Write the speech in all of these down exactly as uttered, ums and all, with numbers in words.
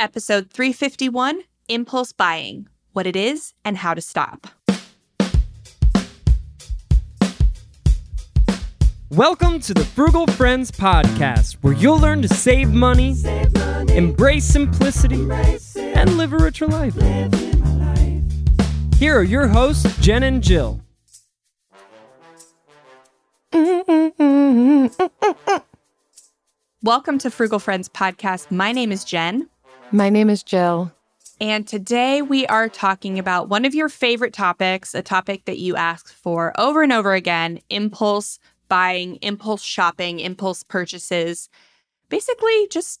Episode three fifty-one, Impulse Buying, What It Is and How to Stop. Welcome to the Frugal Friends Podcast, where you'll learn to save money, save money. Embrace simplicity, embrace and live a richer life. life. Here are your hosts, Jen and Jill. Welcome to Frugal Friends Podcast. My name is Jen. My name is Jill. And today we are talking about one of your favorite topics, a topic that you ask for over and over again, impulse buying, impulse shopping, impulse purchases, basically just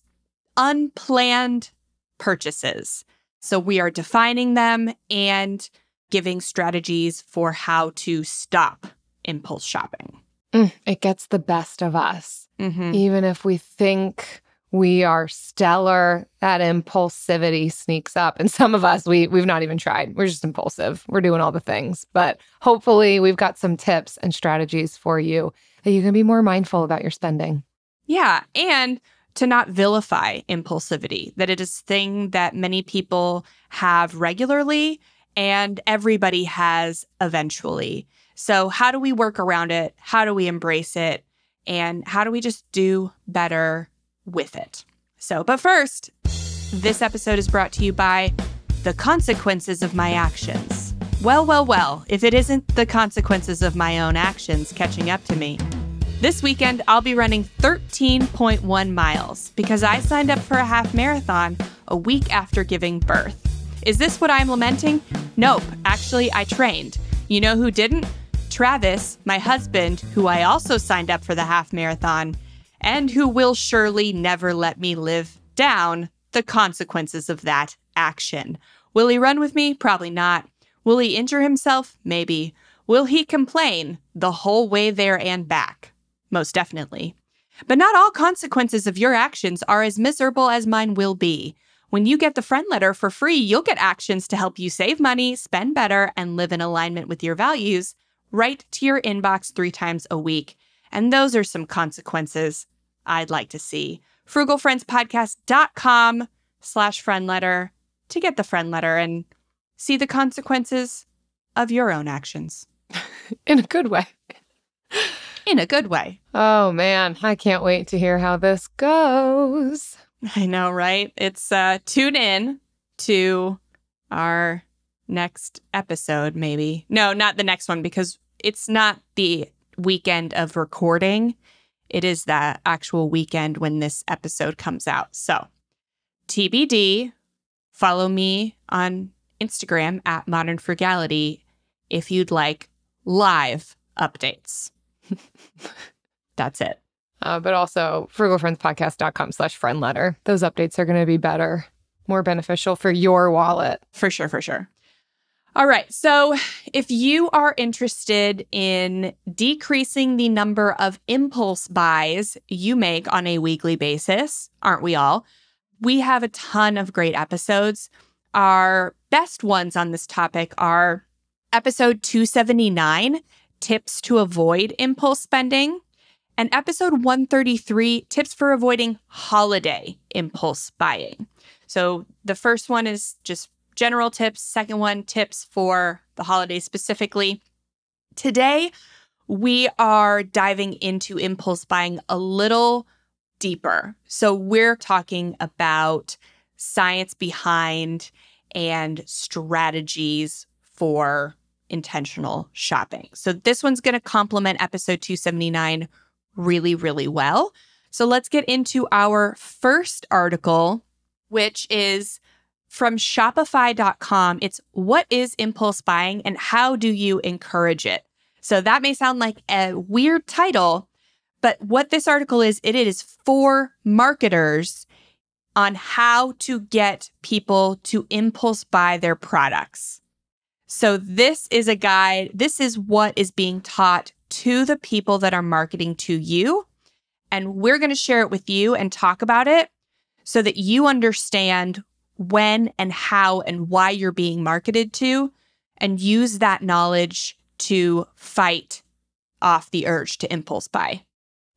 unplanned purchases. So we are defining them and giving strategies for how to stop impulse shopping. Mm, it gets the best of us. Mm-hmm. Even if we think we are stellar, that impulsivity sneaks up. And some of us, we, we've not even tried. We're just impulsive. We're doing all the things. But hopefully we've got some tips and strategies for you that you can be more mindful about your spending. Yeah, and to not vilify impulsivity, that it is a thing that many people have regularly and everybody has eventually. So how do we work around it? How do we embrace it? And how do we just do better with it? So, but first, this episode is brought to you by the consequences of my actions. Well, well, well, if it isn't the consequences of my own actions catching up to me. This weekend, I'll be running thirteen point one miles because I signed up for a half marathon a week after giving birth. Is this what I'm lamenting? Nope. Actually, I trained. You know who didn't? Travis, my husband, who I also signed up for the half marathon, and who will surely never let me live down the consequences of that action. Will he run with me? Probably not. Will he injure himself? Maybe. Will he complain the whole way there and back? Most definitely. But not all consequences of your actions are as miserable as mine will be. When you get the friend letter for free, you'll get actions to help you save money, spend better, and live in alignment with your values right to your inbox three times a week. And those are some consequences I'd like to see. frugal friends podcast dot com slash friend letter to get the friend letter and see the consequences of your own actions. In a good way. In a good way. Oh, man. I can't wait to hear how this goes. I know, right? It's uh, tune in to our next episode, maybe. No, not the next one, because it's not the weekend of recording. It is that actual weekend when this episode comes out. So T B D, follow me on Instagram at Modern Frugality if you'd like live updates. That's it. Uh, but also frugal friends podcast dot com slash friend letter. Those updates are going to be better, more beneficial for your wallet. For sure, for sure. All right. So if you are interested in decreasing the number of impulse buys you make on a weekly basis, aren't we all? We have a ton of great episodes. Our best ones on this topic are episode two seventy-nine, Tips to Avoid Impulse Spending, and episode one thirty-three, Tips for Avoiding Holiday Impulse Buying. So the first one is just general tips. Second one, tips for the holidays specifically. Today, we are diving into impulse buying a little deeper. So we're talking about science behind and strategies for intentional shopping. So this one's going to complement episode two seventy-nine really, really well. So let's get into our first article, which is from Shopify dot com. It's what is impulse buying and how do you encourage it? So that may sound like a weird title, but what this article is, it is for marketers on how to get people to impulse buy their products. So this is a guide. This is what is being taught to the people that are marketing to you. And we're going to share it with you and talk about it so that you understand when and how and why you're being marketed to, and use that knowledge to fight off the urge to impulse buy.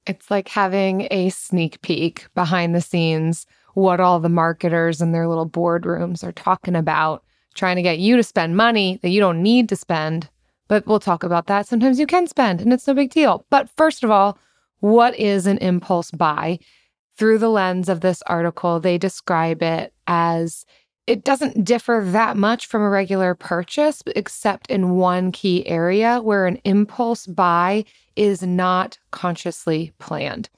It's like having a sneak peek behind the scenes, what all the marketers in their little boardrooms are talking about, trying to get you to spend money that you don't need to spend. But we'll talk about that. Sometimes you can spend and it's no big deal. But first of all, what is an impulse buy? Through the lens of this article, they describe it as it doesn't differ that much from a regular purchase, except in one key area where an impulse buy is not consciously planned.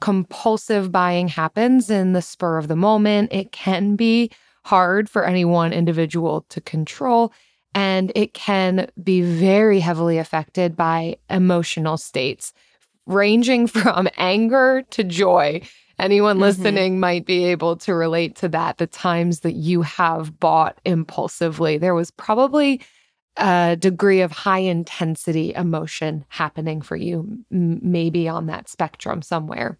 Compulsive buying happens in the spur of the moment. It can be hard for any one individual to control, and it can be very heavily affected by emotional states, ranging from anger to joy. Anyone listening mm-hmm. might be able to relate to that. The times that you have bought impulsively, there was probably a degree of high intensity emotion happening for you, m- maybe on that spectrum somewhere.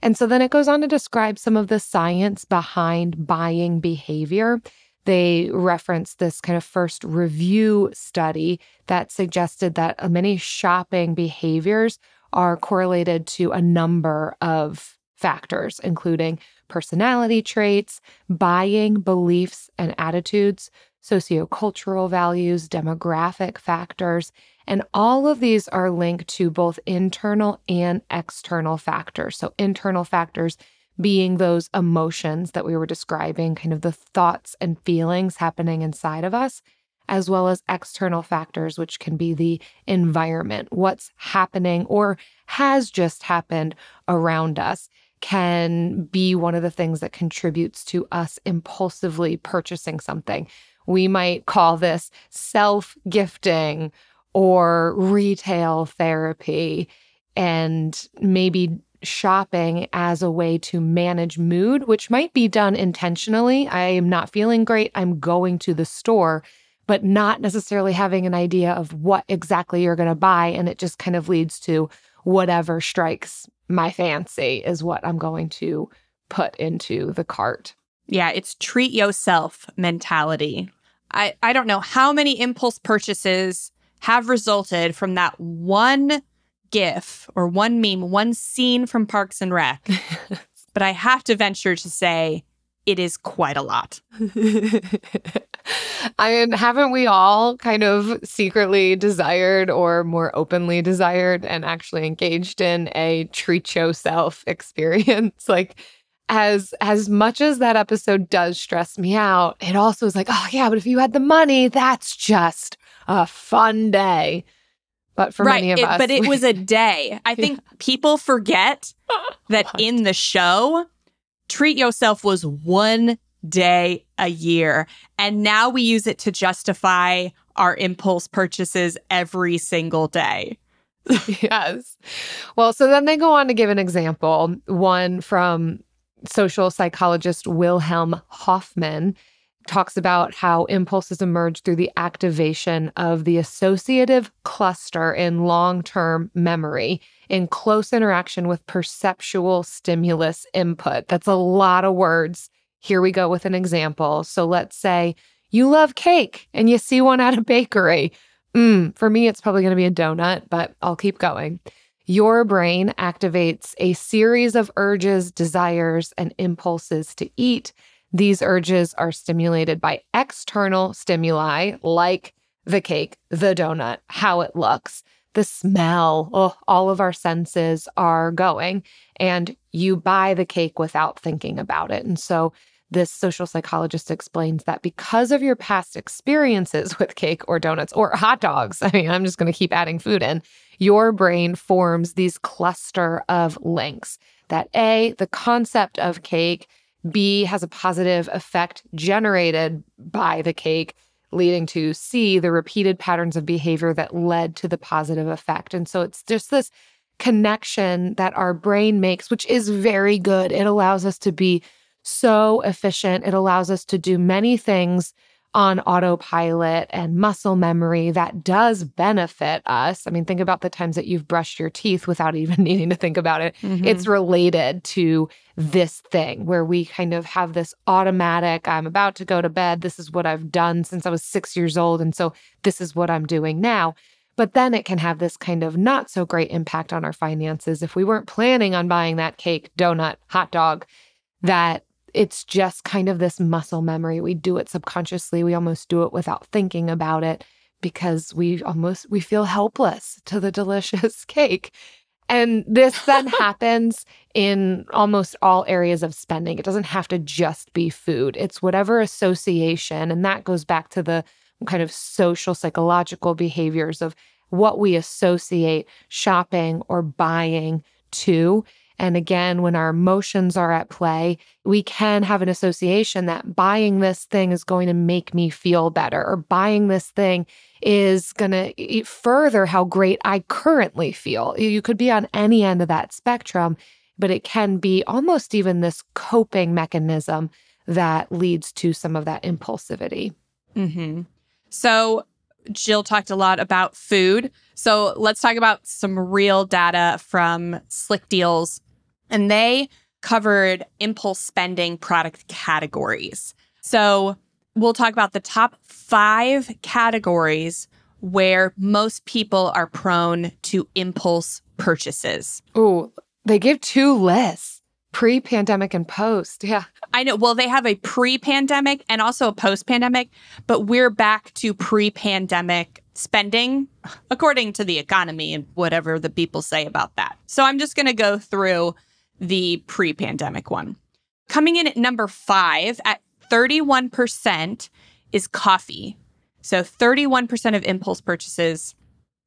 And so then it goes on to describe some of the science behind buying behavior. They reference this kind of first review study that suggested that many shopping behaviors are correlated to a number of factors, including personality traits, buying beliefs and attitudes, sociocultural values, demographic factors, and all of these are linked to both internal and external factors. So internal factors being those emotions that we were describing, kind of the thoughts and feelings happening inside of us, as well as external factors, which can be the environment, what's happening or has just happened around us, can be one of the things that contributes to us impulsively purchasing something. We might call this self-gifting or retail therapy, and maybe shopping as a way to manage mood, which might be done intentionally. I am not feeling great. I'm going to the store, but not necessarily having an idea of what exactly you're going to buy. And it just kind of leads to whatever strikes my fancy is what I'm going to put into the cart. Yeah, it's treat yourself mentality. I, I don't know how many impulse purchases have resulted from that one GIF or one meme, one scene from Parks and Rec, but I have to venture to say it is quite a lot. I mean, haven't we all kind of secretly desired or more openly desired and actually engaged in a treat yourself experience? Like, as as much as that episode does stress me out, it also is like, oh, yeah, but if you had the money, that's just a fun day. But for right, many of it, us. But it we, was a day. I think yeah. people forget that in the show, treat yourself was one day a year. And now we use it to justify our impulse purchases every single day. Yes. Well, so then they go on to give an example, one from social psychologist Wilhelm Hoffman, talks about how impulses emerge through the activation of the associative cluster in long-term memory in close interaction with perceptual stimulus input. That's a lot of words. Here we go with an example. So let's say you love cake and you see one at a bakery. Mm, for me, it's probably going to be a donut, but I'll keep going. Your brain activates a series of urges, desires, and impulses to eat. These urges are stimulated by external stimuli like the cake, the donut, how it looks, the smell. Oh, all of our senses are going. and you buy the cake without thinking about it. And so this social psychologist explains that because of your past experiences with cake or donuts or hot dogs, I mean, I'm just going to keep adding food in, your brain forms these cluster of links that A, the concept of cake, B, has a positive effect generated by the cake, leading to C, the repeated patterns of behavior that led to the positive effect. And so it's just this connection that our brain makes, which is very good. It allows us to be so efficient. It allows us to do many things on autopilot and muscle memory that does benefit us. I mean, think about the times that you've brushed your teeth without even needing to think about it. Mm-hmm. It's related to this thing where we kind of have this automatic, I'm about to go to bed. This is what I've done since I was six years old. And so this is what I'm doing now. But then it can have this kind of not so great impact on our finances if we weren't planning on buying that cake, donut, hot dog, that it's just kind of this muscle memory. We do it subconsciously. We almost do it without thinking about it because we almost, we feel helpless to the delicious cake. And this then happens in almost all areas of spending. It doesn't have to just be food. It's whatever association. And that goes back to the kind of social psychological behaviors of what we associate shopping or buying to. And again, when our emotions are at play, we can have an association that buying this thing is going to make me feel better, or buying this thing is going to further how great I currently feel. You could be on any end of that spectrum, but it can be almost even this coping mechanism that leads to some of that impulsivity. Mm-hmm. So Jill talked a lot about food. So let's talk about some real data from Slick Deals. And they covered impulse spending product categories. So we'll talk about the top five categories where most people are prone to impulse purchases. Ooh, they gave two lists, pre-pandemic and post. Yeah. I know. Well, they have a pre-pandemic and also a post-pandemic, but we're back to pre-pandemic spending, according to the economy and whatever the people say about that. So I'm just going to go through the pre-pandemic one. Coming in at number five at thirty-one percent is coffee. So thirty-one percent of impulse purchases.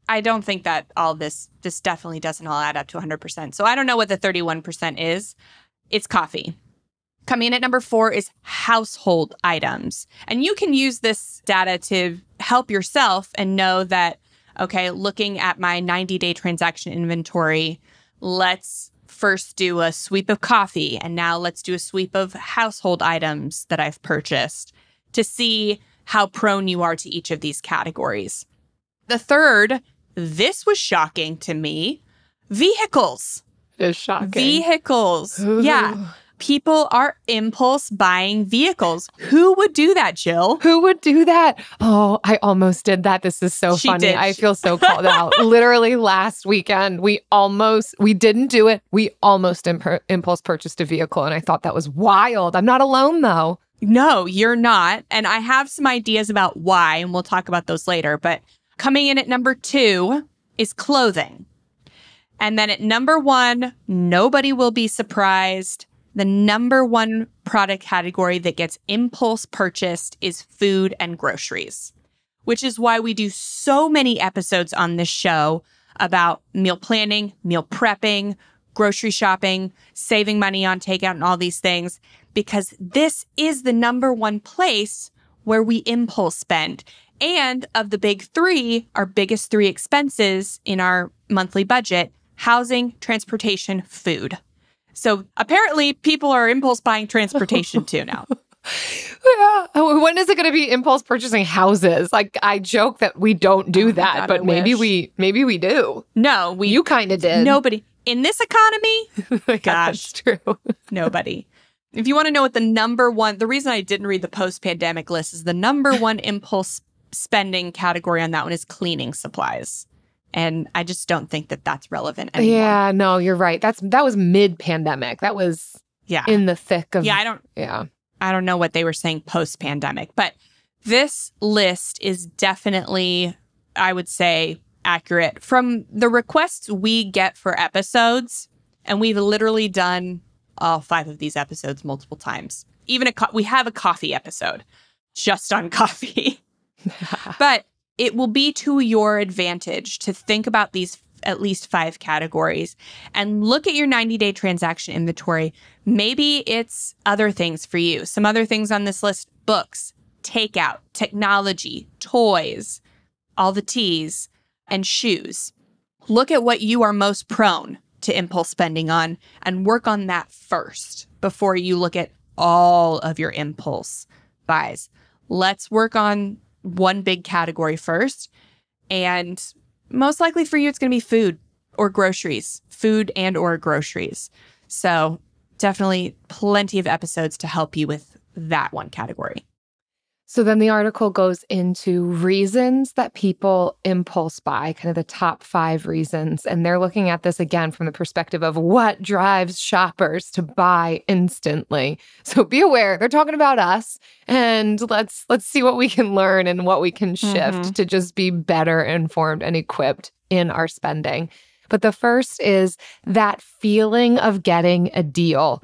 I don't think that all this, this definitely doesn't all add up to one hundred percent. So I don't know what the thirty-one percent is. It's coffee. Coming in at number four is household items. And you can use this data to help yourself and know that, okay, looking at my ninety-day transaction inventory, let's first do a sweep of coffee, and now let's do a sweep of household items that I've purchased to see how prone you are to each of these categories. The third, this was shocking to me, vehicles. It's shocking. Vehicles. Ooh. Yeah. People are impulse buying vehicles. Who would do that, Jill? Who would do that? Oh, I almost did that. This is so she funny. Did. I feel so called out. Literally last weekend, we almost, we didn't do it. We almost imp- impulse purchased a vehicle. And I thought that was wild. I'm not alone though. No, you're not. And I have some ideas about why, and we'll talk about those later. But coming in at number two is clothing. And then at number one, nobody will be surprised. The number one product category that gets impulse purchased is food and groceries, which is why we do so many episodes on this show about meal planning, meal prepping, grocery shopping, saving money on takeout and all these things, because this is the number one place where we impulse spend. And of the big three, our biggest three expenses in our monthly budget, housing, transportation, food. So apparently people are impulse buying transportation too now. Yeah. When is it going to be impulse purchasing houses? Like, I joke that we don't do oh that, God, but I maybe wish. we maybe we do. No, we You kind of did. Nobody in this economy? Gosh, that's true. Nobody. If you want to know what the number one, the reason I didn't read the post-pandemic list is the number one impulse spending category on that one is cleaning supplies. And I just don't think that that's relevant anymore. Yeah, no, you're right. That's that was mid-pandemic. That was yeah. in the thick of... Yeah, I don't yeah. I don't know what they were saying post-pandemic. But this list is definitely, I would say, accurate. From the requests we get for episodes, And we've literally done all five of these episodes multiple times. Even a co- we have a coffee episode just on coffee. But it will be to your advantage to think about these at least five categories and look at your ninety-day transaction inventory. Maybe it's other things for you. Some other things on this list: books, takeout, technology, toys, all the T's, and shoes. Look at what you are most prone to impulse spending on and work on that first before you look at all of your impulse buys. Let's work on one big category first. And most likely for you, it's going to be food or groceries, food and or groceries. So definitely plenty of episodes to help you with that one category. So then the article goes into reasons that people impulse buy, kind of the top five reasons. And they're looking at this again from the perspective of what drives shoppers to buy instantly. So be aware, they're talking about us. And let's let's see what we can learn and what we can shift mm-hmm. to just be better informed and equipped in our spending. But the first is that feeling of getting a deal.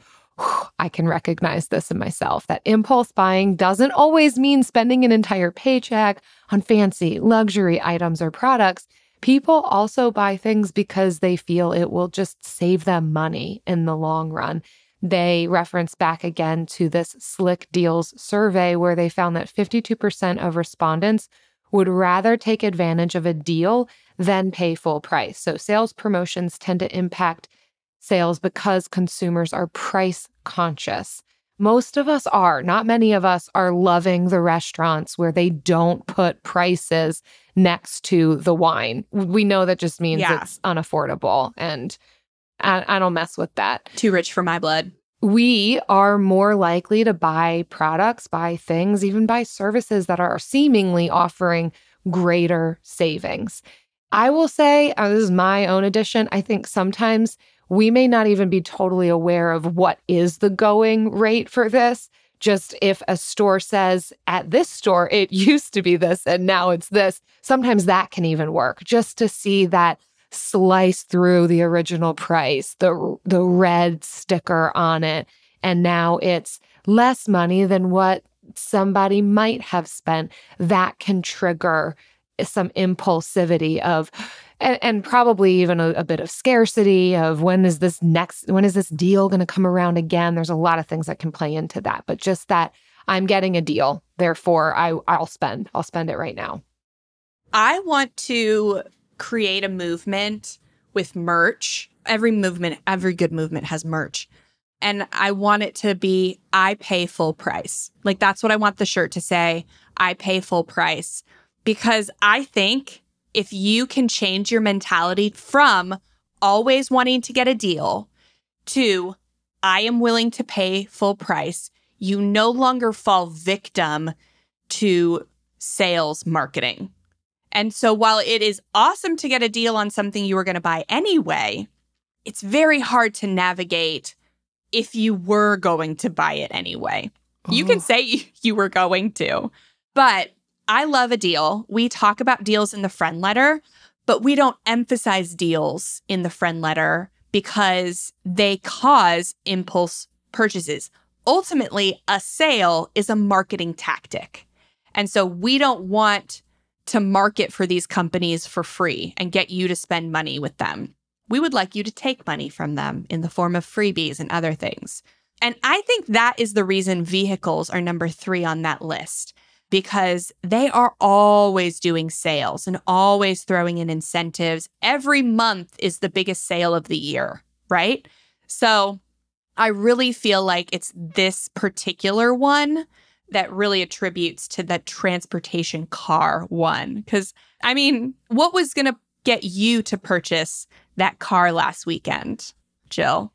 I can recognize this in myself, that impulse buying doesn't always mean spending an entire paycheck on fancy luxury items or products. People also buy things because they feel it will just save them money in the long run. They reference back again to this Slick Deals survey where they found that fifty-two percent of respondents would rather take advantage of a deal than pay full price. So sales promotions tend to impact sales because consumers are price conscious. Most of us are. Not many of us are loving the restaurants where they don't put prices next to the wine. We know that just means yeah. it's unaffordable, and I, I don't mess with that. Too rich for my blood. We are more likely to buy products, buy things, even buy services that are seemingly offering greater savings. I will say, oh, this is my own addition, I think sometimes we may not even be totally aware of what is the going rate for this. Just if a store says, at this store, it used to be this and now it's this, sometimes that can even work. Just to see that slice through the original price, the, the red sticker on it, and now it's less money than what somebody might have spent, that can trigger some impulsivity of, and, and probably even a, a bit of scarcity of when is this next, when is this deal going to come around again? There's a lot of things that can play into that, but just that I'm getting a deal, therefore I, I'll spend, I'll spend it right now. I want to create a movement with merch. Every movement, every good movement has merch. And I want it to be, I pay full price. Like that's what I want the shirt to say, I pay full price. Because I think if you can change your mentality from always wanting to get a deal to I am willing to pay full price, you no longer fall victim to sales marketing. And so while it is awesome to get a deal on something you were going to buy anyway, it's very hard to navigate if you were going to buy it anyway. Oh. You can say you were going to, but I love a deal. We talk about deals in the friend letter, but we don't emphasize deals in the friend letter because they cause impulse purchases. Ultimately, a sale is a marketing tactic. And so we don't want to market for these companies for free and get you to spend money with them. We would like you to take money from them in the form of freebies and other things. And I think that is the reason vehicles are number three on that list, because they are always doing sales and always throwing in incentives. Every month is the biggest sale of the year, right? So I really feel like it's this particular one that really attributes to the transportation car one. Because, I mean, what was going to get you to purchase that car last weekend, Jill?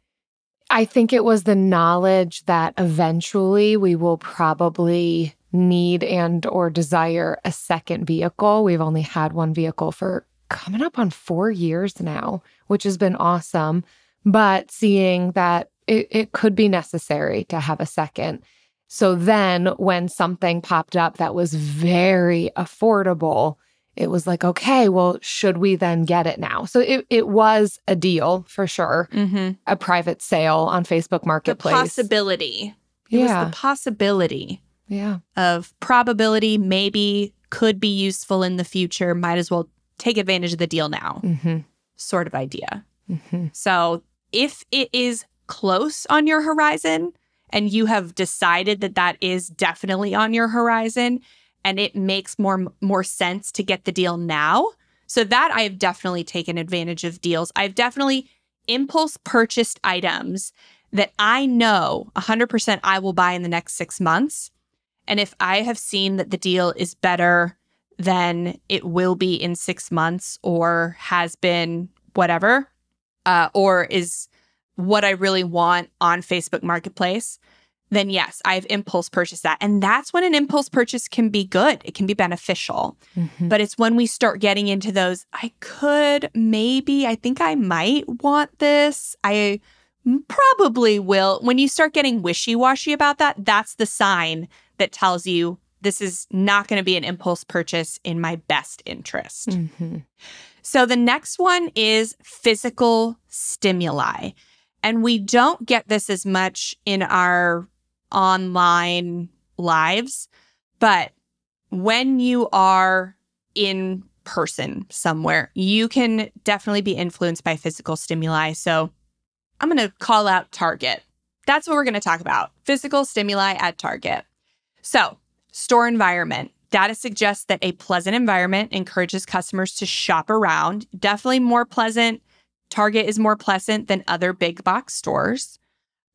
I think it was the knowledge that eventually we will probably need and or desire a second vehicle. We've only had one vehicle for coming up on four years now, which has been awesome. But seeing that it, it could be necessary to have a second. So then when something popped up that was very affordable, it was like, okay, well, should we then get it now? So it, it was a deal for sure. Mm-hmm. A private sale on Facebook Marketplace. The possibility. It yeah. was the possibility yeah. of probability, maybe, could be useful in the future, might as well take advantage of the deal now mm-hmm. sort of idea. Mm-hmm. So if it is close on your horizon and you have decided that that is definitely on your horizon and it makes more more sense to get the deal now, so that I have definitely taken advantage of deals. I've definitely impulse purchased items that I know one hundred percent I will buy in the next six months. And if I have seen that the deal is better than it will be in six months or has been whatever, uh, or is what I really want on Facebook Marketplace, then yes, I've impulse purchased that. And that's when an impulse purchase can be good. It can be beneficial. Mm-hmm. But it's when we start getting into those, I could, maybe, I think I might want this. I probably will. When you start getting wishy-washy about that, that's the sign that tells you this is not going to be an impulse purchase in my best interest. Mm-hmm. So the next one is physical stimuli. And we don't get this as much in our online lives, but when you are in person somewhere, you can definitely be influenced by physical stimuli. So I'm going to call out Target. That's what we're going to talk about. Physical stimuli at Target. So, store environment. Data suggests that a pleasant environment encourages customers to shop around. Definitely more pleasant. Target is more pleasant than other big box stores.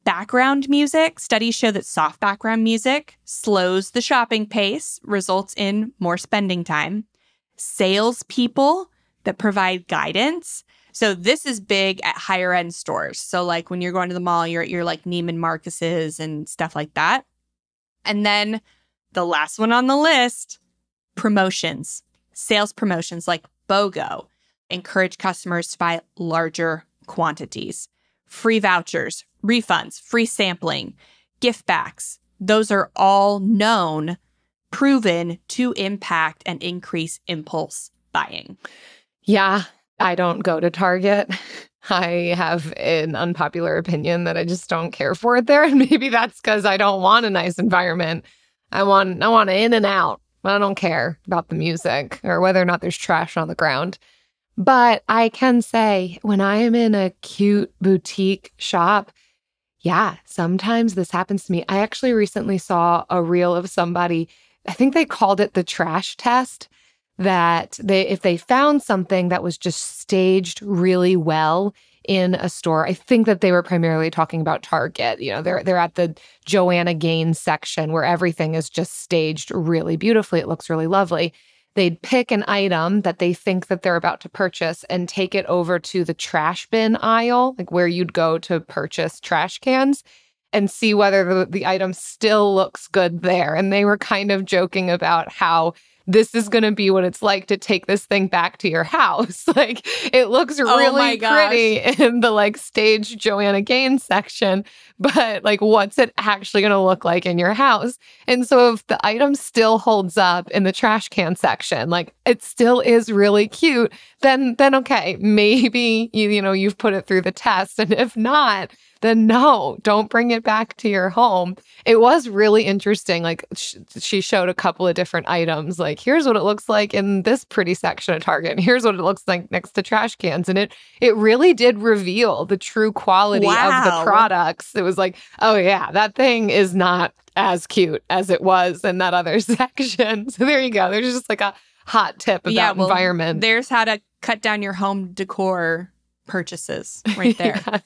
Background music. Studies show that soft background music slows the shopping pace, results in more spending time. Salespeople that provide guidance. So this is big at higher end stores. So like when you're going to the mall, you're at your like Neiman Marcus's and stuff like that. And then the last one on the list, promotions. Sales promotions like BOGO encourage customers to buy larger quantities. Free vouchers, refunds, free sampling, gift backs. Those are all known, proven to impact and increase impulse buying. Yeah, I don't go to Target. I have an unpopular opinion that I just don't care for it there. And maybe that's because I don't want a nice environment. I want I want an in and out. I don't care about the music or whether or not there's trash on the ground. But I can say when I am in a cute boutique shop, yeah, sometimes this happens to me. I actually recently saw a reel of somebody, I think they called it the trash test, that they if they found something that was just staged really well in a store, I think that they were primarily talking about Target. You know, they're they're at the Joanna Gaines section where everything is just staged really beautifully. It looks really lovely. They'd pick an item that they think that they're about to purchase and take it over to the trash bin aisle, like where you'd go to purchase trash cans, and see whether the, the item still looks good there. And they were kind of joking about how this is going to be what it's like to take this thing back to your house. Like, it looks really oh pretty in the, like, staged Joanna Gaines section, but, like, what's it actually going to look like in your house? And so if the item still holds up in the trash can section, like, it still is really cute, then, then okay, maybe, you, you know, you've put it through the test. And if not, then no, don't bring it back to your home. It was really interesting. Like, sh- she showed a couple of different items. Like, here's what it looks like in this pretty section of Target, and here's what it looks like next to trash cans. And it it really did reveal the true quality wow. of the products. It was like, oh yeah, that thing is not as cute as it was in that other section. So there you go. There's just like a hot tip about yeah, well, environment. There's how to cut down your home decor purchases right there. Yes.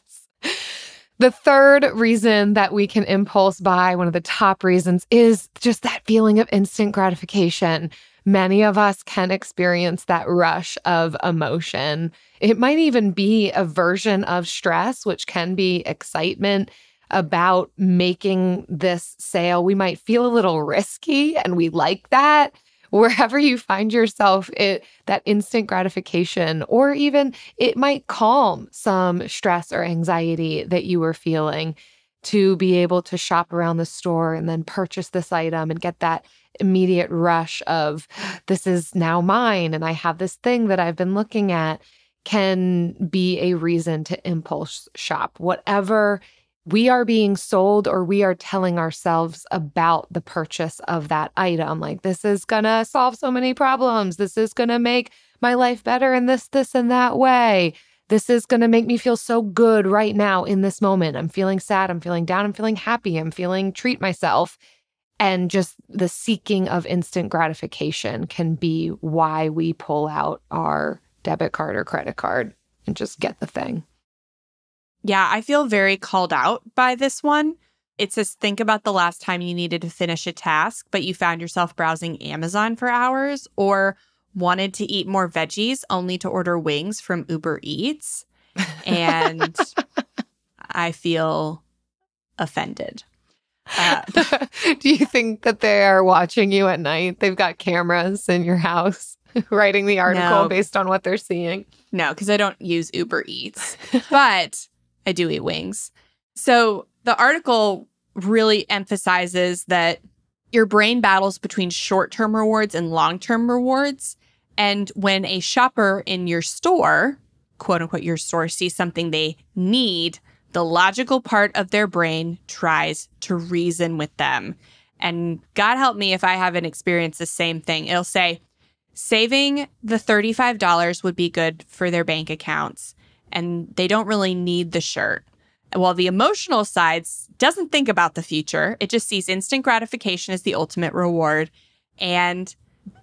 The third reason that we can impulse buy, one of the top reasons, is just that feeling of instant gratification. Many of us can experience that rush of emotion. It might even be a version of stress, which can be excitement about making this sale. We might feel a little risky, and we like that. Wherever you find yourself, it, that instant gratification, or even it might calm some stress or anxiety that you were feeling. to be able to shop around the store and then purchase this item and get that immediate rush of, this is now mine and I have this thing that I've been looking at, can be a reason to impulse shop. Whatever we are being sold or we are telling ourselves about the purchase of that item, like, this is gonna solve so many problems, this is gonna make my life better in this, this, and that way. This is going to make me feel so good right now in this moment. I'm feeling sad. I'm feeling down. I'm feeling happy. I'm feeling treat myself. And just the seeking of instant gratification can be why we pull out our debit card or credit card and just get the thing. Yeah, I feel very called out by this one. It says, think about the last time you needed to finish a task, but you found yourself browsing Amazon for hours, or wanted to eat more veggies only to order wings from Uber Eats. And I feel offended. Uh, Do you think that they are watching you at night? They've got cameras in your house writing the article no, based on what they're seeing? No, because I don't use Uber Eats, but I do eat wings. So the article really emphasizes that your brain battles between short-term rewards and long-term rewards. And when a shopper in your store, quote unquote, your store, sees something they need, the logical part of their brain tries to reason with them. And God help me if I haven't experienced the same thing. It'll say, saving the thirty-five dollars would be good for their bank accounts, and they don't really need the shirt. While the emotional side doesn't think about the future, it just sees instant gratification as the ultimate reward, and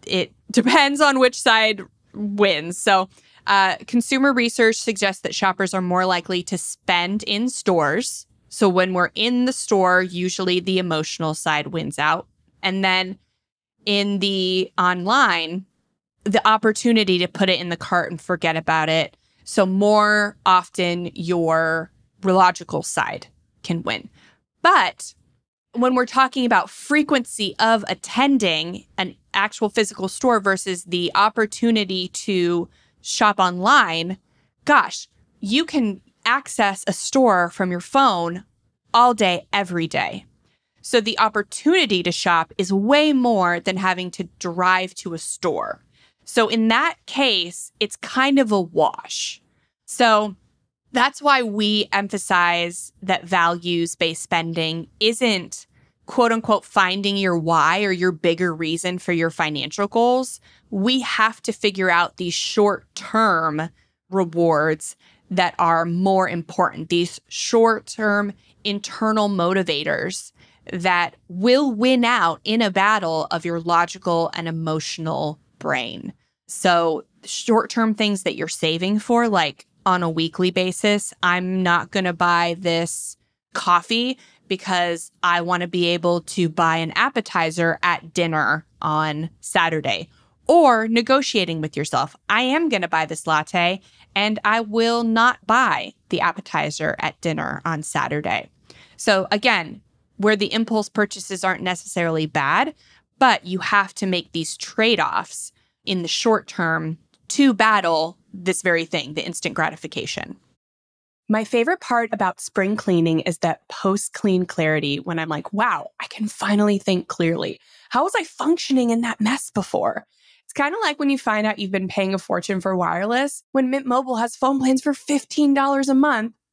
it depends on which side wins. So uh, consumer research suggests that shoppers are more likely to spend in stores. So when we're in the store, usually the emotional side wins out. And then in the online, the opportunity to put it in the cart and forget about it. So more often your logical side can win. But when we're talking about frequency of attending an actual physical store versus the opportunity to shop online, gosh, you can access a store from your phone all day, every day. So the opportunity to shop is way more than having to drive to a store. So in that case, it's kind of a wash. So that's why we emphasize that values-based spending isn't, quote unquote, finding your why or your bigger reason for your financial goals. We have to figure out these short-term rewards that are more important, these short-term internal motivators that will win out in a battle of your logical and emotional brain. So short-term things that you're saving for, like, on a weekly basis, I'm not going to buy this coffee because I want to be able to buy an appetizer at dinner on Saturday. Or negotiating with yourself, I am going to buy this latte and I will not buy the appetizer at dinner on Saturday. So again, where the impulse purchases aren't necessarily bad, but you have to make these trade-offs in the short term to battle this very thing, the instant gratification. My favorite part about spring cleaning is that post-clean clarity when I'm like, wow, I can finally think clearly. How was I functioning in that mess before? It's kind of like when you find out you've been paying a fortune for wireless when Mint Mobile has phone plans for fifteen dollars a month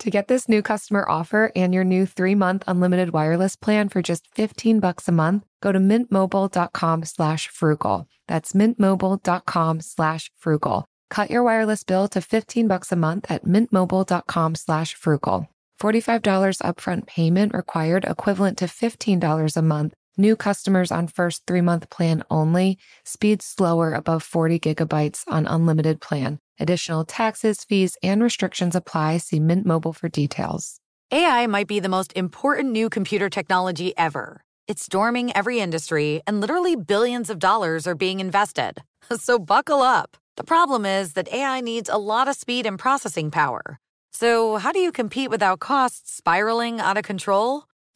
To get this new customer offer and your new three-month unlimited wireless plan for just fifteen bucks a month, go to mintmobile.com slash frugal. That's mintmobile.com slash frugal. Cut your wireless bill to fifteen bucks a month at mintmobile.com slash frugal. forty-five dollars upfront payment required, equivalent to fifteen dollars a month. New customers on first three-month plan only. Speed slower above forty gigabytes on unlimited plan. Additional taxes, fees, and restrictions apply. See Mint Mobile for details. A I might be the most important new computer technology ever. It's storming every industry, and literally billions of dollars are being invested. So buckle up. The problem is that A I needs a lot of speed and processing power. So how do you compete without costs spiraling out of control?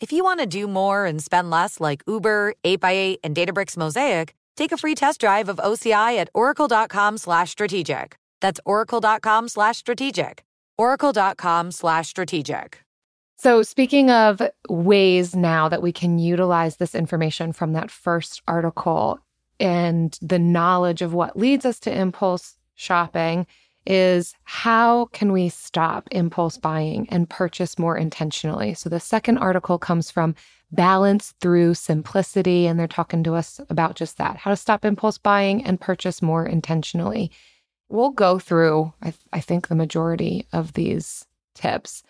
If you want to do more and spend less like Uber, eight by eight, and Databricks Mosaic, take a free test drive of O C I at oracle.com slash strategic. That's oracle.com slash strategic. Oracle.com slash strategic. So speaking of ways now that we can utilize this information from that first article and the knowledge of what leads us to impulse shopping is how can we stop impulse buying and purchase more intentionally? So the second article comes from Balance Through Simplicity, and they're talking to us about just that, how to stop impulse buying and purchase more intentionally. We'll go through, I, th- I think, the majority of these tips.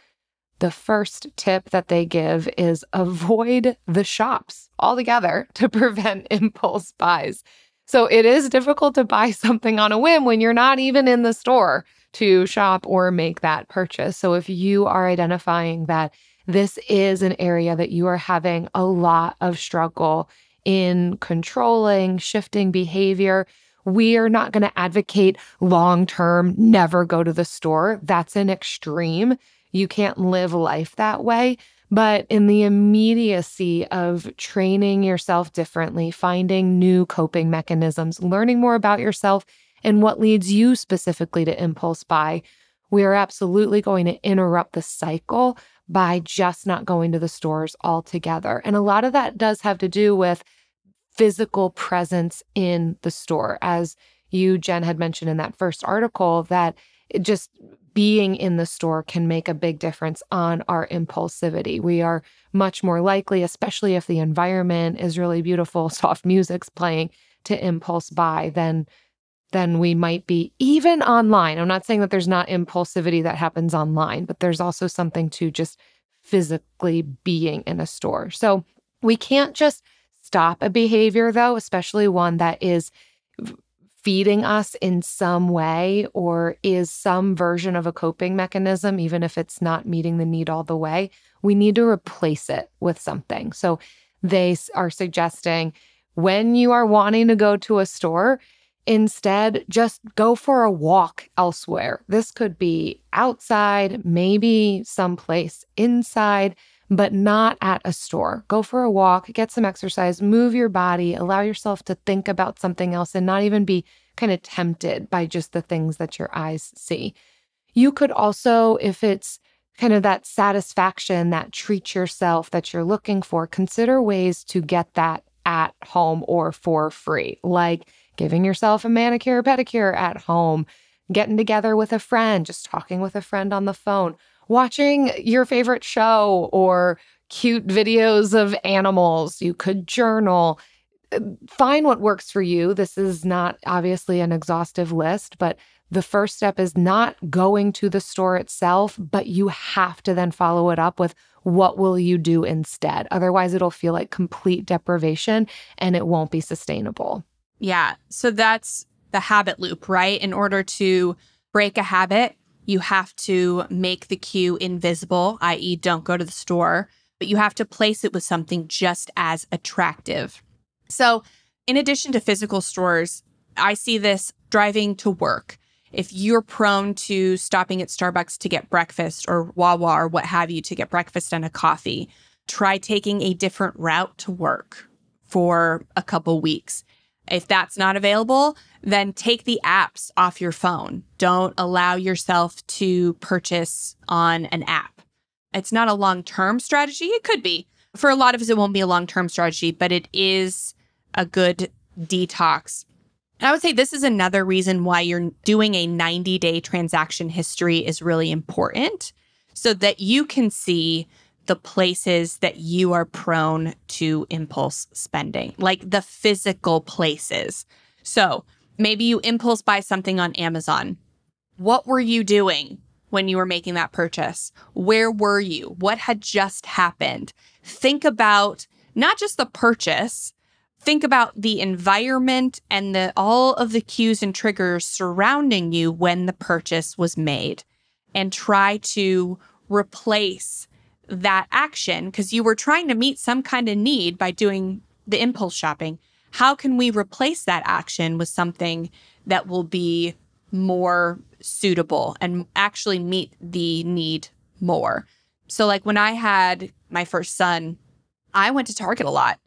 The first tip that they give is avoid the shops altogether to prevent impulse buys. So it is difficult to buy something on a whim when you're not even in the store to shop or make that purchase. So if you are identifying that this is an area that you are having a lot of struggle in controlling, shifting behavior, we are not going to advocate long-term, never go to the store. That's an extreme. You can't live life that way. But in the immediacy of training yourself differently, finding new coping mechanisms, learning more about yourself and what leads you specifically to impulse buy, we are absolutely going to interrupt the cycle by just not going to the stores altogether. And a lot of that does have to do with physical presence in the store. As you, Jen, had mentioned in that first article, that just being in the store can make a big difference on our impulsivity. We are much more likely, especially if the environment is really beautiful, soft music's playing, to impulse buy than, than we might be even online. I'm not saying that there's not impulsivity that happens online, but there's also something to just physically being in a store. So we can't just stop a behavior, though, especially one that is feeding us in some way or is some version of a coping mechanism, even if it's not meeting the need all the way. We need to replace it with something. So they are suggesting when you are wanting to go to a store, instead, just go for a walk elsewhere. This could be outside, maybe someplace inside, but not at a store. Go for a walk, get some exercise, move your body, allow yourself to think about something else and not even be kind of tempted by just the things that your eyes see. You could also, if it's kind of that satisfaction, that treat yourself that you're looking for, consider ways to get that at home or for free, like giving yourself a manicure or pedicure at home, getting together with a friend, just talking with a friend on the phone, watching your favorite show or cute videos of animals. You could journal. Find what works for you. This is not obviously an exhaustive list, but the first step is not going to the store itself, but you have to then follow it up with what will you do instead? Otherwise, it'll feel like complete deprivation and it won't be sustainable. Yeah. So that's the habit loop, right? In order to break a habit, you have to make the cue invisible, that is don't go to the store, but you have to place it with something just as attractive. So in addition to physical stores, I see this driving to work. If you're prone to stopping at Starbucks to get breakfast or Wawa or what have you to get breakfast and a coffee, try taking a different route to work for a couple weeks. If that's not available, then take the apps off your phone. Don't allow yourself to purchase on an app. It's not a long-term strategy. It could be. For a lot of us, it won't be a long-term strategy, but it is a good detox. And I would say this is another reason why you're doing a ninety-day transaction history is really important, so that you can see the places that you are prone to impulse spending, like the physical places. So maybe you impulse buy something on Amazon. What were you doing when you were making that purchase? Where were you? What had just happened? Think about not just the purchase, think about the environment and the all of the cues and triggers surrounding you when the purchase was made, and try to replace that action, because you were trying to meet some kind of need by doing the impulse shopping. How can we replace that action with something that will be more suitable and actually meet the need more? So like when I had my first son, I went to Target a lot,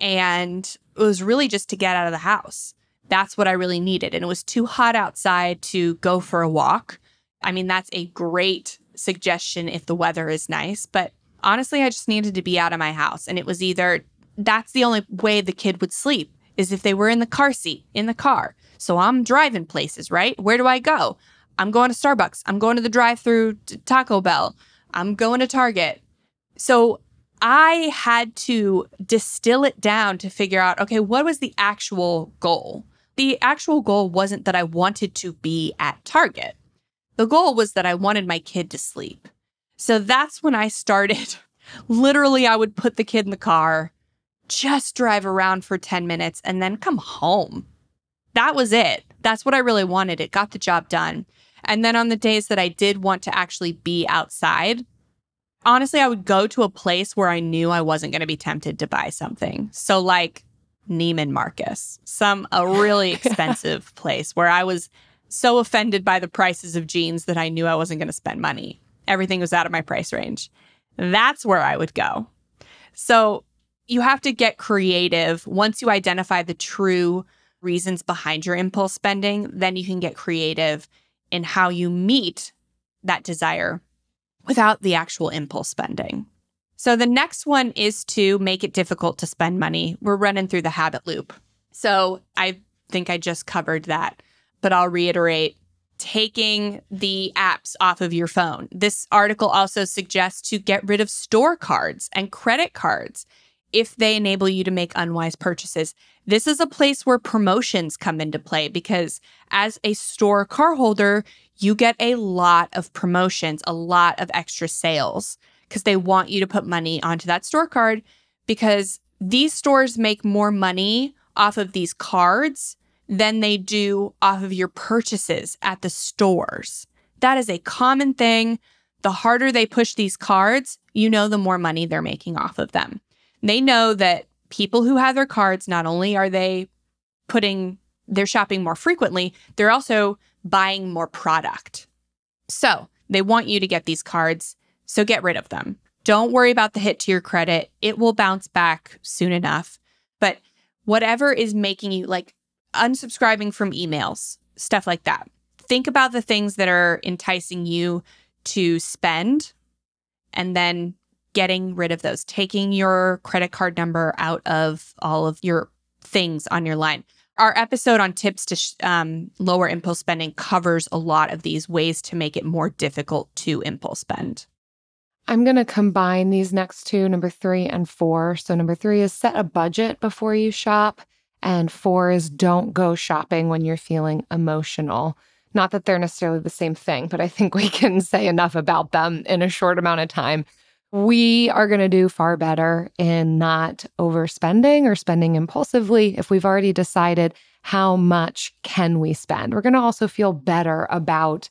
and it was really just to get out of the house. That's what I really needed. And it was too hot outside to go for a walk. I mean, that's a great suggestion if the weather is nice. But honestly, I just needed to be out of my house. And it was either, that's the only way the kid would sleep is if they were in the car seat, in the car. So I'm driving places, right? Where do I go? I'm going to Starbucks. I'm going to the drive-thru to Taco Bell. I'm going to Target. So I had to distill it down to figure out, okay, what was the actual goal? The actual goal wasn't that I wanted to be at Target. The goal was that I wanted my kid to sleep. So that's when I started. Literally, I would put the kid in the car, just drive around for ten minutes, and then come home. That was it. That's what I really wanted. It got the job done. And then on the days that I did want to actually be outside, honestly, I would go to a place where I knew I wasn't going to be tempted to buy something. So like Neiman Marcus, some a really expensive place where I was so offended by the prices of jeans that I knew I wasn't going to spend money. Everything was out of my price range. That's where I would go. So you have to get creative. Once you identify the true reasons behind your impulse spending, then you can get creative in how you meet that desire without the actual impulse spending. So the next one is to make it difficult to spend money. We're running through the habit loop. So I think I just covered that, but I'll reiterate, taking the apps off of your phone. This article also suggests to get rid of store cards and credit cards if they enable you to make unwise purchases. This is a place where promotions come into play, because as a store card holder, you get a lot of promotions, a lot of extra sales, because they want you to put money onto that store card, because these stores make more money off of these cards than they do off of your purchases at the stores. That is a common thing. The harder they push these cards, you know, the more money they're making off of them. They know that people who have their cards, not only are they putting their shopping more frequently, they're also buying more product. So they want you to get these cards, so get rid of them. Don't worry about the hit to your credit. It will bounce back soon enough. But whatever is making you, like unsubscribing from emails, stuff like that. Think about the things that are enticing you to spend, and then getting rid of those, taking your credit card number out of all of your things on your line. Our episode on tips to sh- um, lower impulse spending covers a lot of these ways to make it more difficult to impulse spend. I'm going to combine these next two, number three and four. So number three is set a budget before you shop. And four is don't go shopping when you're feeling emotional. Not that they're necessarily the same thing, but I think we can say enough about them in a short amount of time. We are going to do far better in not overspending or spending impulsively if we've already decided how much can we spend. We're going to also feel better about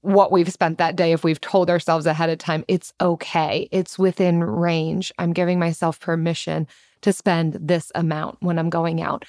what we've spent that day if we've told ourselves ahead of time, it's okay, it's within range. I'm giving myself permission to spend this amount when I'm going out.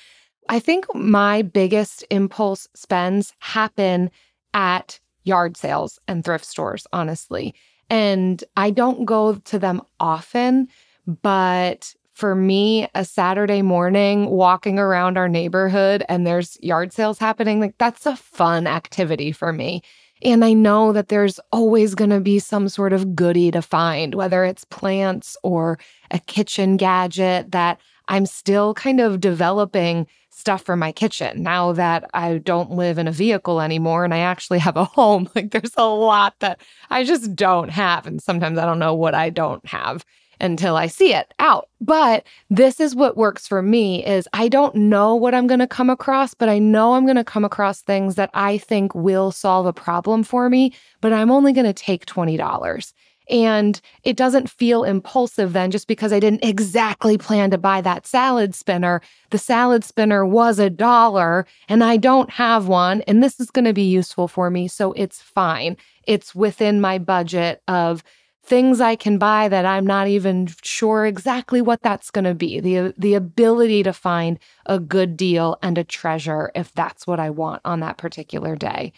I think my biggest impulse spends happen at yard sales and thrift stores, honestly. And I don't go to them often, but for me, a Saturday morning walking around our neighborhood and there's yard sales happening, like that's a fun activity for me. And I know that there's always going to be some sort of goodie to find, whether it's plants or a kitchen gadget that I'm still kind of developing stuff for my kitchen. Now that I don't live in a vehicle anymore and I actually have a home, like there's a lot that I just don't have. And sometimes I don't know what I don't have until I see it out. But this is what works for me is I don't know what I'm going to come across, but I know I'm going to come across things that I think will solve a problem for me, but I'm only going to take twenty dollars. And it doesn't feel impulsive then just because I didn't exactly plan to buy that salad spinner. The salad spinner was a dollar and I don't have one. And this is going to be useful for me. So it's fine. It's within my budget of things I can buy that I'm not even sure exactly what that's going to be. The, the ability to find a good deal and a treasure if that's what I want on that particular day.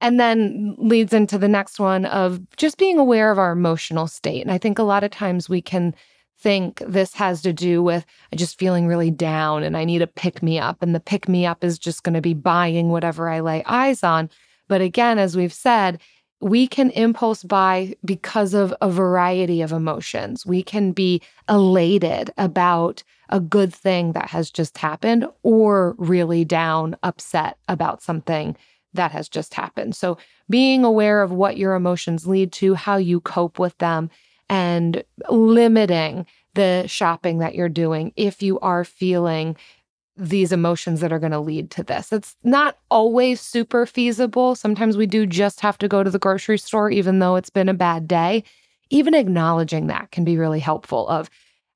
And then leads into the next one of just being aware of our emotional state. And I think a lot of times we can think this has to do with just feeling really down and I need a pick-me-up. And the pick-me-up is just going to be buying whatever I lay eyes on. But again, as we've said, we can impulse buy because of a variety of emotions. We can be elated about a good thing that has just happened or really down, upset about something that has just happened. So being aware of what your emotions lead to, how you cope with them, and limiting the shopping that you're doing if you are feeling these emotions that are going to lead to this. It's not always super feasible. Sometimes we do just have to go to the grocery store, even though it's been a bad day. Even acknowledging that can be really helpful of,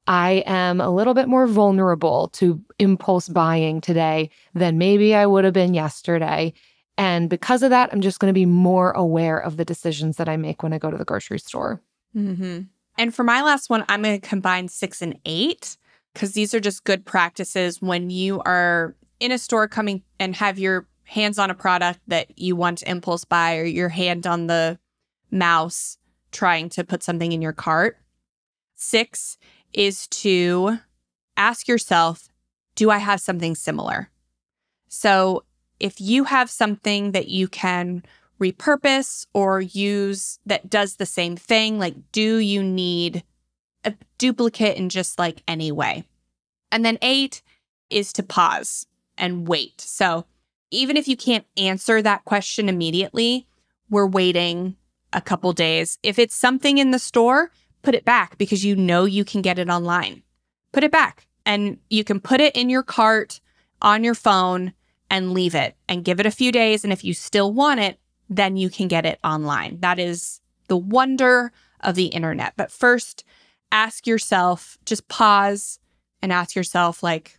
I am a little bit more vulnerable to impulse buying today than maybe I would have been yesterday. And because of that, I'm just going to be more aware of the decisions that I make when I go to the grocery store. Mm-hmm. And for my last one, I'm going to combine six and eight because these are just good practices when you are in a store coming and have your hands on a product that you want to impulse buy or your hand on the mouse trying to put something in your cart. Six is to ask yourself, do I have something similar? So if you have something that you can repurpose or use that does the same thing, like do you need a duplicate in just like any way? And then eight is to pause and wait. So even if you can't answer that question immediately, we're waiting a couple days. If it's something in the store, put it back because you know you can get it online. Put it back and you can put it in your cart on your phone and leave it and give it a few days. And if you still want it, then you can get it online. That is the wonder of the internet. But first, ask yourself, just pause and ask yourself, like,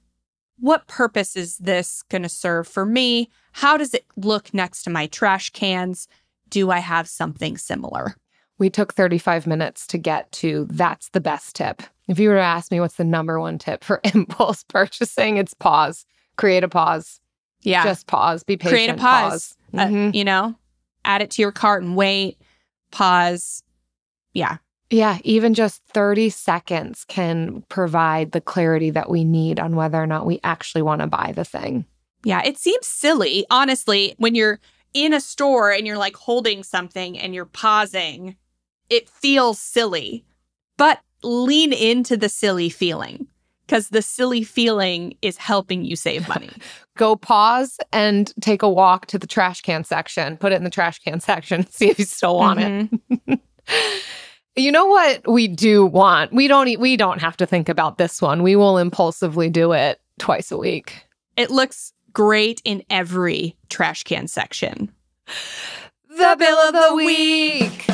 what purpose is this going to serve for me? How does it look next to my trash cans? Do I have something similar? We took thirty-five minutes to get to that's the best tip. If you were to ask me what's the number one tip for impulse purchasing, it's pause. Create a pause. Yeah. Just pause. Be patient. Create a pause. pause. Uh, mm-hmm. You know, add it to your cart and wait. Pause. Yeah. Yeah. Even just thirty seconds can provide the clarity that we need on whether or not we actually want to buy the thing. Yeah. It seems silly, honestly, when you're in a store and you're like holding something and you're pausing, it feels silly, but lean into the silly feeling. Because the silly feeling is helping you save money. Go pause and take a walk to the trash can section. Put it in the trash can section. See if you still want mm-hmm. it. You know what we do want? We don't we don't have to think about this one. We will impulsively do it twice a week. It looks great in every trash can section. The Bill of the Week.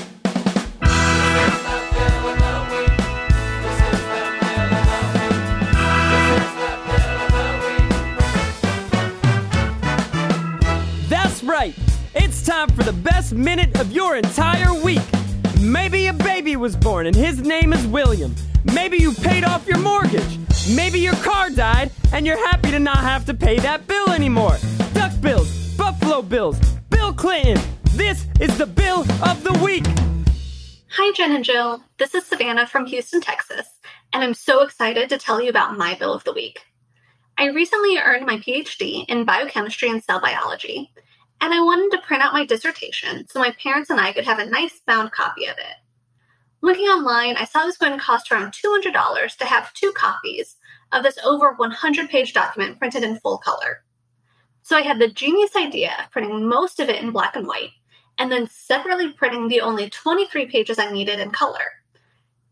Right. It's time for the best minute of your entire week. Maybe a baby was born and his name is William. Maybe you paid off your mortgage. Maybe your car died and you're happy to not have to pay that bill anymore. Duck bills, Buffalo Bills, Bill Clinton. This is the Bill of the Week. Hi, Jen and Jill. This is Savannah from Houston, Texas, and I'm so excited to tell you about my Bill of the Week. I recently earned my P H D in biochemistry and cell biology. And I wanted to print out my dissertation so my parents and I could have a nice bound copy of it. Looking online, I saw this going to cost around two hundred dollars to have two copies of this over one hundred page document printed in full color. So I had the genius idea of printing most of it in black and white, and then separately printing the only twenty-three pages I needed in color.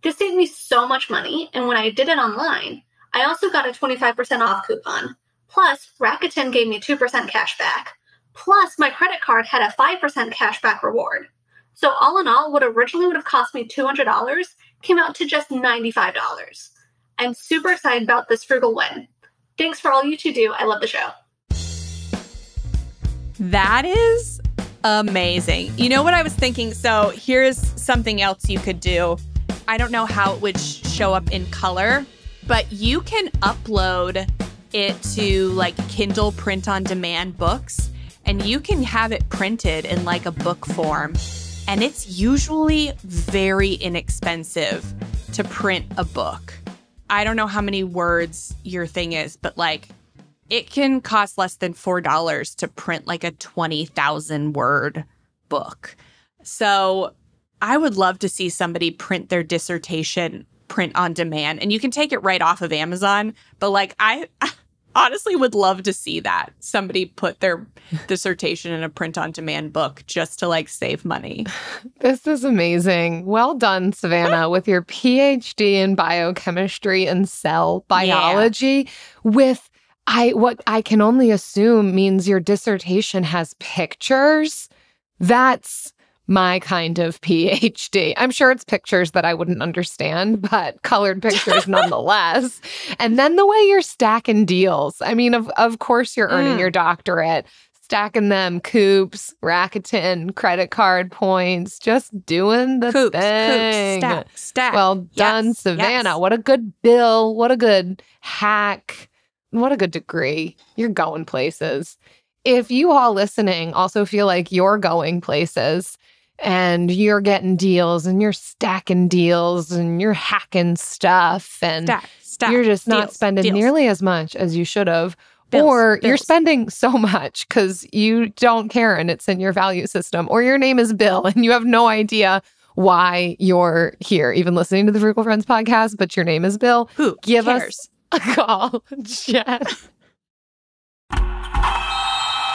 This saved me so much money, and when I did it online, I also got a twenty-five percent off coupon, plus Rakuten gave me two percent cash back, plus my credit card had a five percent cash back reward. So all in all, what originally would have cost me two hundred dollars came out to just ninety-five dollars. I'm super excited about this frugal win. Thanks for all you two do. I love the show. That is amazing. You know what I was thinking? So here's something else you could do. I don't know how it would sh- show up in color, but you can upload it to like Kindle print on demand books, and you can have it printed in like a book form. And it's usually very inexpensive to print a book. I don't know how many words your thing is, but like it can cost less than four dollars to print like a twenty thousand word book. So I would love to see somebody print their dissertation print on demand. And you can take it right off of Amazon. But like, I, I honestly would love to see that. Somebody put their dissertation in a print on demand book just to like save money. This is amazing. Well done, Savannah, with your P H D in biochemistry and cell biology yeah. with I what I can only assume means your dissertation has pictures. That's my kind of P H D. I'm sure it's pictures that I wouldn't understand, but colored pictures nonetheless. And then the way you're stacking deals. I mean, of, of course you're earning mm. your doctorate. Stacking them, Coops, Rakuten, credit card points, just doing the Coops, thing. Coops, stack, stack. Well done, yes, Savannah. Yes. What a good bill. What a good hack. What a good degree. You're going places. If you all listening also feel like you're going places and you're getting deals and you're stacking deals and you're hacking stuff and stack, stack, you're just not deals, spending deals. nearly as much as you should have, bills, or bills. You're spending so much because you don't care and it's in your value system, or your name is Bill and you have no idea why you're here, even listening to the Frugal Friends podcast, but your name is Bill. Who Give cares? Us a call, Jess.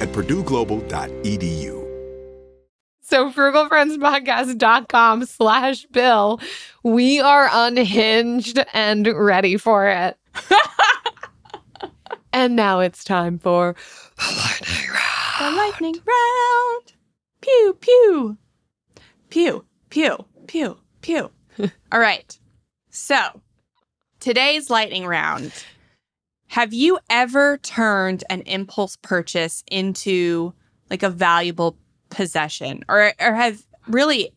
at Purdue Global dot E D U. So frugal friends podcast dot com slash Bill. We are unhinged and ready for it. And now it's time for the lightning round. The lightning round. Pew, pew. Pew, pew, pew, pew. All right. So Today's lightning round. Have you ever turned an impulse purchase into like a valuable possession? Or, or have really,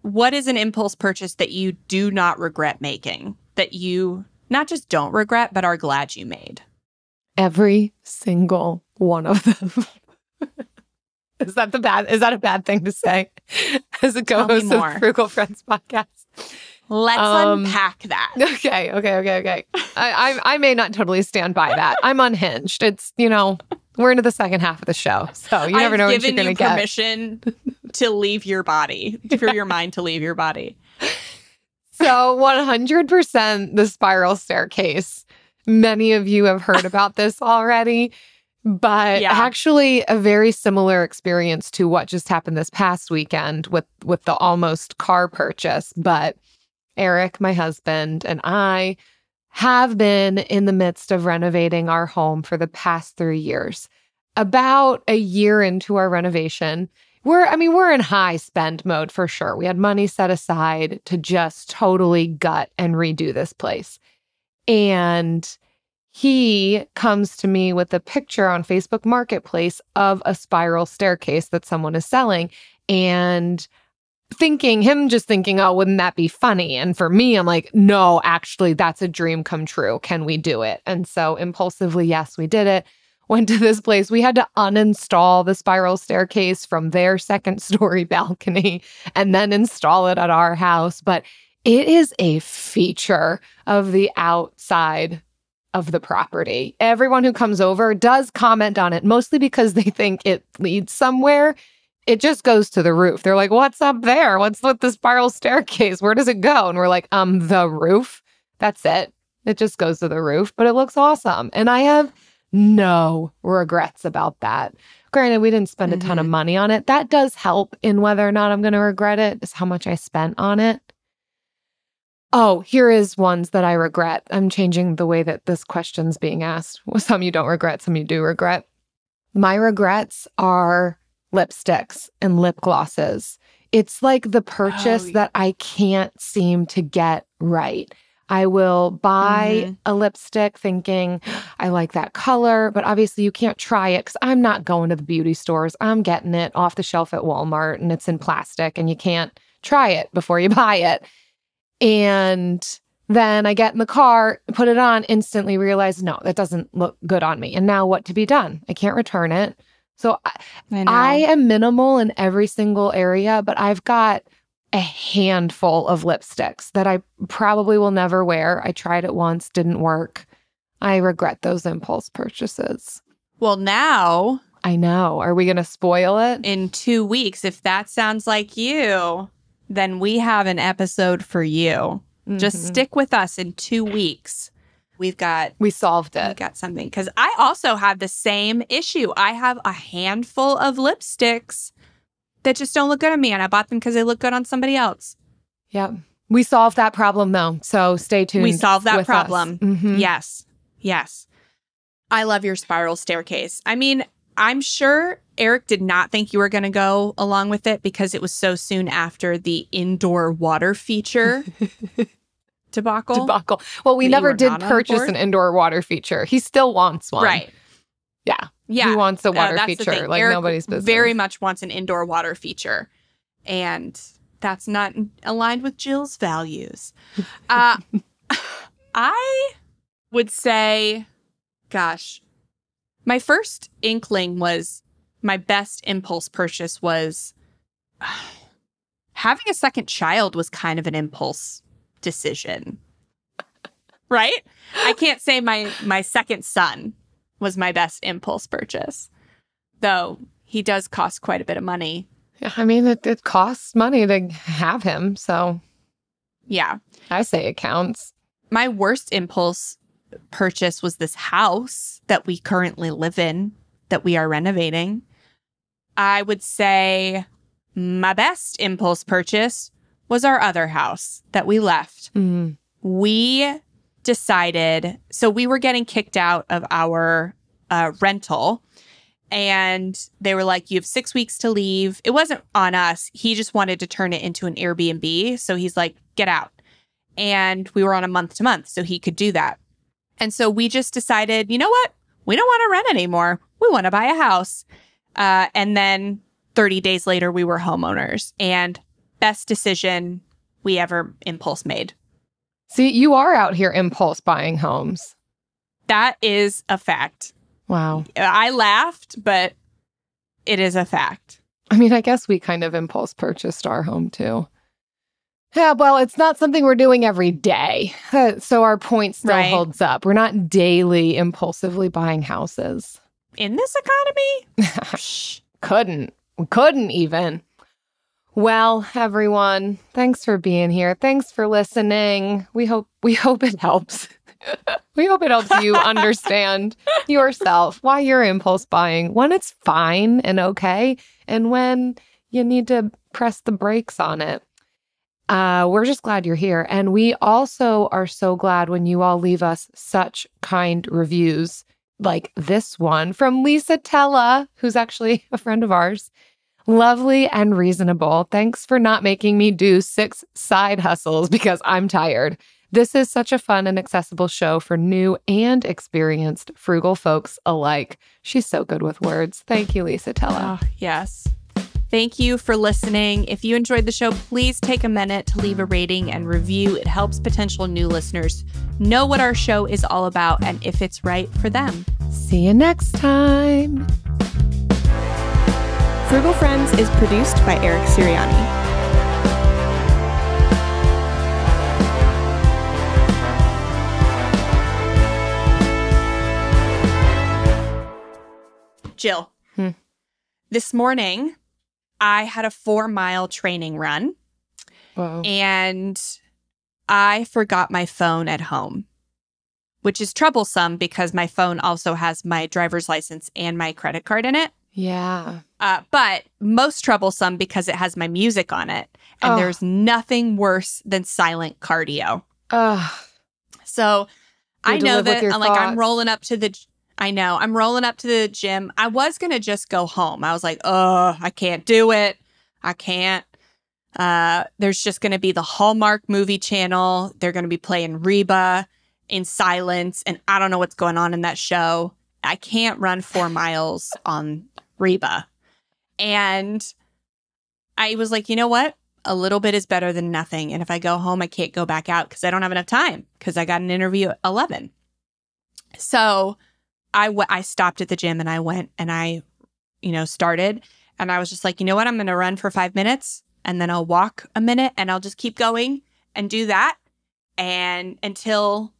what is an impulse purchase that you do not regret making? That you not just don't regret, but are glad you made? Every single one of them. Is that the bad? Is that a bad thing to say as a co-host of Frugal Friends Podcast? Let's um, unpack that. Okay, okay, okay, okay. I, I I may not totally stand by that. I'm unhinged. It's, you know, we're into the second half of the show, so you never I've know what you're going to get. Permission to leave your body, for your mind to leave your body. So one hundred percent the spiral staircase. Many of you have heard about this already. But yeah. Actually a very similar experience to what just happened this past weekend with, with the almost car purchase. But Eric, my husband, and I have been in the midst of renovating our home for the past three years. About a year into our renovation, we're, I mean, we're in high spend mode for sure. We had money set aside to just totally gut and redo this place. And he comes to me with a picture on Facebook Marketplace of a spiral staircase that someone is selling, and thinking, him just thinking, oh, wouldn't that be funny? And for me, I'm like, no, actually, that's a dream come true. Can we do it? And so impulsively, yes, we did it. Went to this place. We had to uninstall the spiral staircase from their second story balcony and then install it at our house. But it is a feature of the outside of the property. Everyone who comes over does comment on it, mostly because they think it leads somewhere. It just goes to the roof. They're like, what's up there? What's with the spiral staircase? Where does it go? And we're like, um, the roof. That's it. It just goes to the roof, but it looks awesome. And I have no regrets about that. Granted, we didn't spend a ton of money on it. That does help in whether or not I'm going to regret it, is how much I spent on it. Oh, here is ones that I regret. I'm changing the way that this question's being asked. Well, some you don't regret, some you do regret. My regrets are lipsticks and lip glosses. It's like the purchase oh, yeah. that I can't seem to get right. I will buy mm-hmm. a lipstick thinking, I like that color, but obviously you can't try it because I'm not going to the beauty stores. I'm getting it off the shelf at Walmart, and it's in plastic, and you can't try it before you buy it. And then I get in the car, put it on, instantly realize, no, that doesn't look good on me. And now what to be done? I can't return it. So I, I, I am minimal in every single area, but I've got a handful of lipsticks that I probably will never wear. I tried it once, didn't work. I regret those impulse purchases. Well, now... I know. Are we going to spoil it? In two weeks, if that sounds like you... then we have an episode for you. Mm-hmm. Just stick with us in two weeks. We've got... We solved it. We got something. Because I also have the same issue. I have a handful of lipsticks that just don't look good on me. And I bought them because they look good on somebody else. Yep. We solved that problem, though. So stay tuned. We solved that problem. Mm-hmm. Yes. Yes. I love your spiral staircase. I mean... I'm sure Eric did not think you were going to go along with it because it was so soon after the indoor water feature debacle. Debacle. Well, we never did purchase an indoor water feature. He still wants one. Right. Yeah. Yeah. He wants a water uh, feature like Eric nobody's business. Very much wants an indoor water feature. And that's not aligned with Jill's values. Uh, I would say, gosh... my first inkling was, my best impulse purchase was, uh, having a second child was kind of an impulse decision, right? I can't say my, my second son was my best impulse purchase, though he does cost quite a bit of money. Yeah, I mean, it, it costs money to have him, so yeah, I say it counts. My worst impulse purchase was this house that we currently live in that we are renovating. I would say my best impulse purchase was our other house that we left. Mm. We decided, so we were getting kicked out of our uh, rental, and they were like, you have six weeks to leave. It wasn't on us. He just wanted to turn it into an Airbnb. So he's like, get out. and we were on a month to month, so he could do that. And so we just decided, you know what? We don't want to rent anymore. We want to buy a house. Uh, and then thirty days later, we were homeowners. And best decision we ever impulse made. See, you are out here impulse buying homes. That is a fact. Wow. I laughed, but it is a fact. I mean, I guess we kind of impulse purchased our home, too. Yeah, well, it's not something we're doing every day. So our point still right. holds up. We're not daily impulsively buying houses. In this economy? Couldn't. We couldn't even. Well, everyone, thanks for being here. Thanks for listening. We hope we hope it helps. We hope it helps you understand yourself, why you're impulse buying, when it's fine and okay, and when you need to press the brakes on it. Uh, we're just glad you're here. And we also are so glad when you all leave us such kind reviews like this one from Lisa Tella, who's actually a friend of ours. Lovely and reasonable. Thanks for not making me do six side hustles because I'm tired. This is such a fun and accessible show for new and experienced frugal folks alike. She's so good with words. Thank you, Lisa Tella. Oh, yes. Thank you for listening. If you enjoyed the show, please take a minute to leave a rating and review. It helps potential new listeners know what our show is all about and if it's right for them. See you next time. Frugal Friends is produced by Eric Siriani. Jill, hmm. This morning I had a four mile training run. Whoa. And I forgot my phone at home, which is troublesome because my phone also has my driver's license and my credit card in it. Yeah. Uh, but most troublesome because it has my music on it. And oh. There's nothing worse than silent cardio. Oh. So You're I know that like thoughts. I'm rolling up to the... I know. I'm rolling up to the gym. I was going to just go home. I was like, oh, I can't do it. I can't. Uh, there's just going to be the Hallmark movie channel. They're going to be playing Reba in silence. And I don't know what's going on in that show. I can't run four miles on Reba. And I was like, you know what? A little bit is better than nothing. And if I go home, I can't go back out because I don't have enough time because I got an interview at eleven. So... I, w- I stopped at the gym and I went and I, you know, started and I was just like, you know what? I'm going to run for five minutes and then I'll walk a minute and I'll just keep going and do that. And until,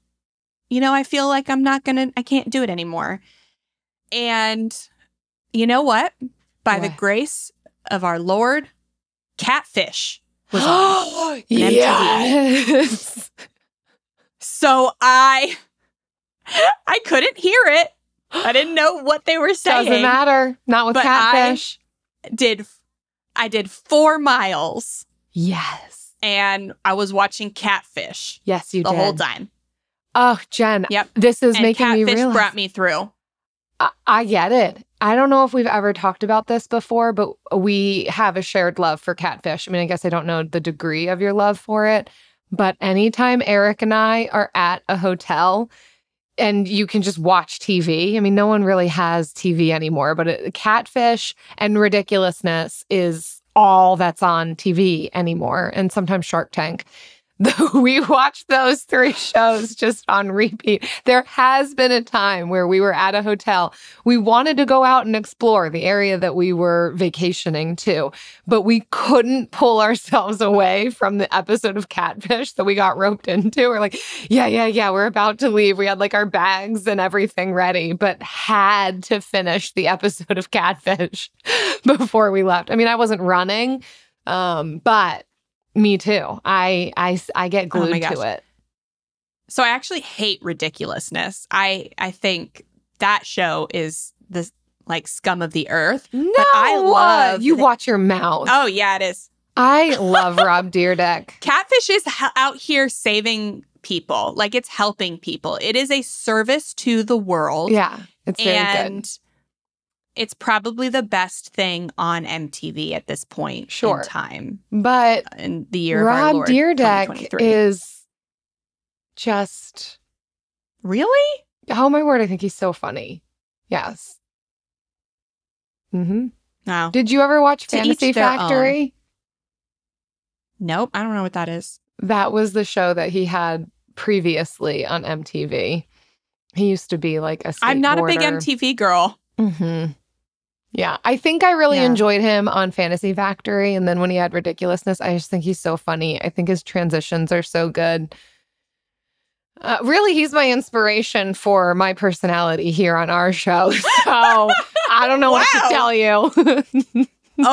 you know, I feel like I'm not going to, I can't do it anymore. And you know what? By what? The grace of our Lord, Catfish was on yes! M T V. So I, I couldn't hear it. I didn't know what they were saying. Doesn't matter. Not with but Catfish. I did, I did four miles. Yes. And I was watching Catfish. Yes, you the did. The whole time. Oh, Jen. Yep. This is and making Catfish me realize. Catfish brought me through. I, I get it. I don't know if we've ever talked about this before, but we have a shared love for Catfish. I mean, I guess I don't know the degree of your love for it, but anytime Eric and I are at a hotel... And you can just watch T V. I mean, no one really has T V anymore, but it, Catfish and Ridiculousness is all that's on T V anymore. And sometimes Shark Tank. We watch those three shows just on repeat. There has been a time where we were at a hotel. We wanted to go out and explore the area that we were vacationing to, but we couldn't pull ourselves away from the episode of Catfish that we got roped into. We're like, yeah, yeah, yeah, we're about to leave. We had like our bags and everything ready, but had to finish the episode of Catfish before we left. I mean, I wasn't running, um, but... Me too. I I, I get glued oh to it. So I actually hate Ridiculousness. I, I think that show is the like scum of the earth. No, but I love you. Th- watch your mouth. Oh yeah, it is. I love Rob Dyrdek. Catfish is he- out here saving people. Like it's helping people. It is a service to the world. Yeah, it's very and good. It's probably the best thing on M T V at this point sure. in time. But in the year Rob of our Lord, Dyrdek is just, really? Oh, my word. I think he's so funny. Yes. Mm-hmm. Wow. Did you ever watch Fantasy Factory? Nope. I don't know what that is. That was the show that he had previously on M T V. He used to be like a skateboarder. I'm not a big M T V girl. Mm-hmm. Yeah. I think I really yeah. enjoyed him on Fantasy Factory. And then when he had Ridiculousness, I just think he's so funny. I think his transitions are so good. Uh, really, he's my inspiration for my personality here on our show. So I don't know wow. what to tell you.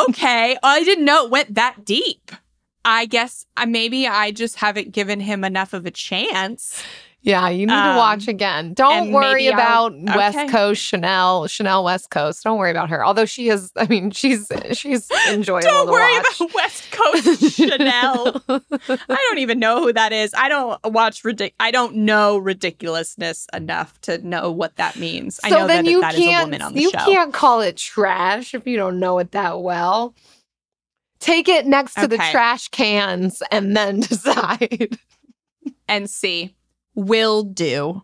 Okay. I didn't know it went that deep. I guess uh, maybe I just haven't given him enough of a chance. Yeah, you need um, to watch again. Don't worry about okay. West Coast Chanel, Chanel West Coast. Don't worry about her. Although she is, I mean, she's she's enjoyable. Don't worry to watch. about West Coast Chanel. I don't even know who that is. I don't watch ridic. I don't know Ridiculousness enough to know what that means. So I know then that you that is a woman on the you show. You can't call it trash if you don't know it that well. Take it next to okay. the trash cans and then decide. And see. Will do.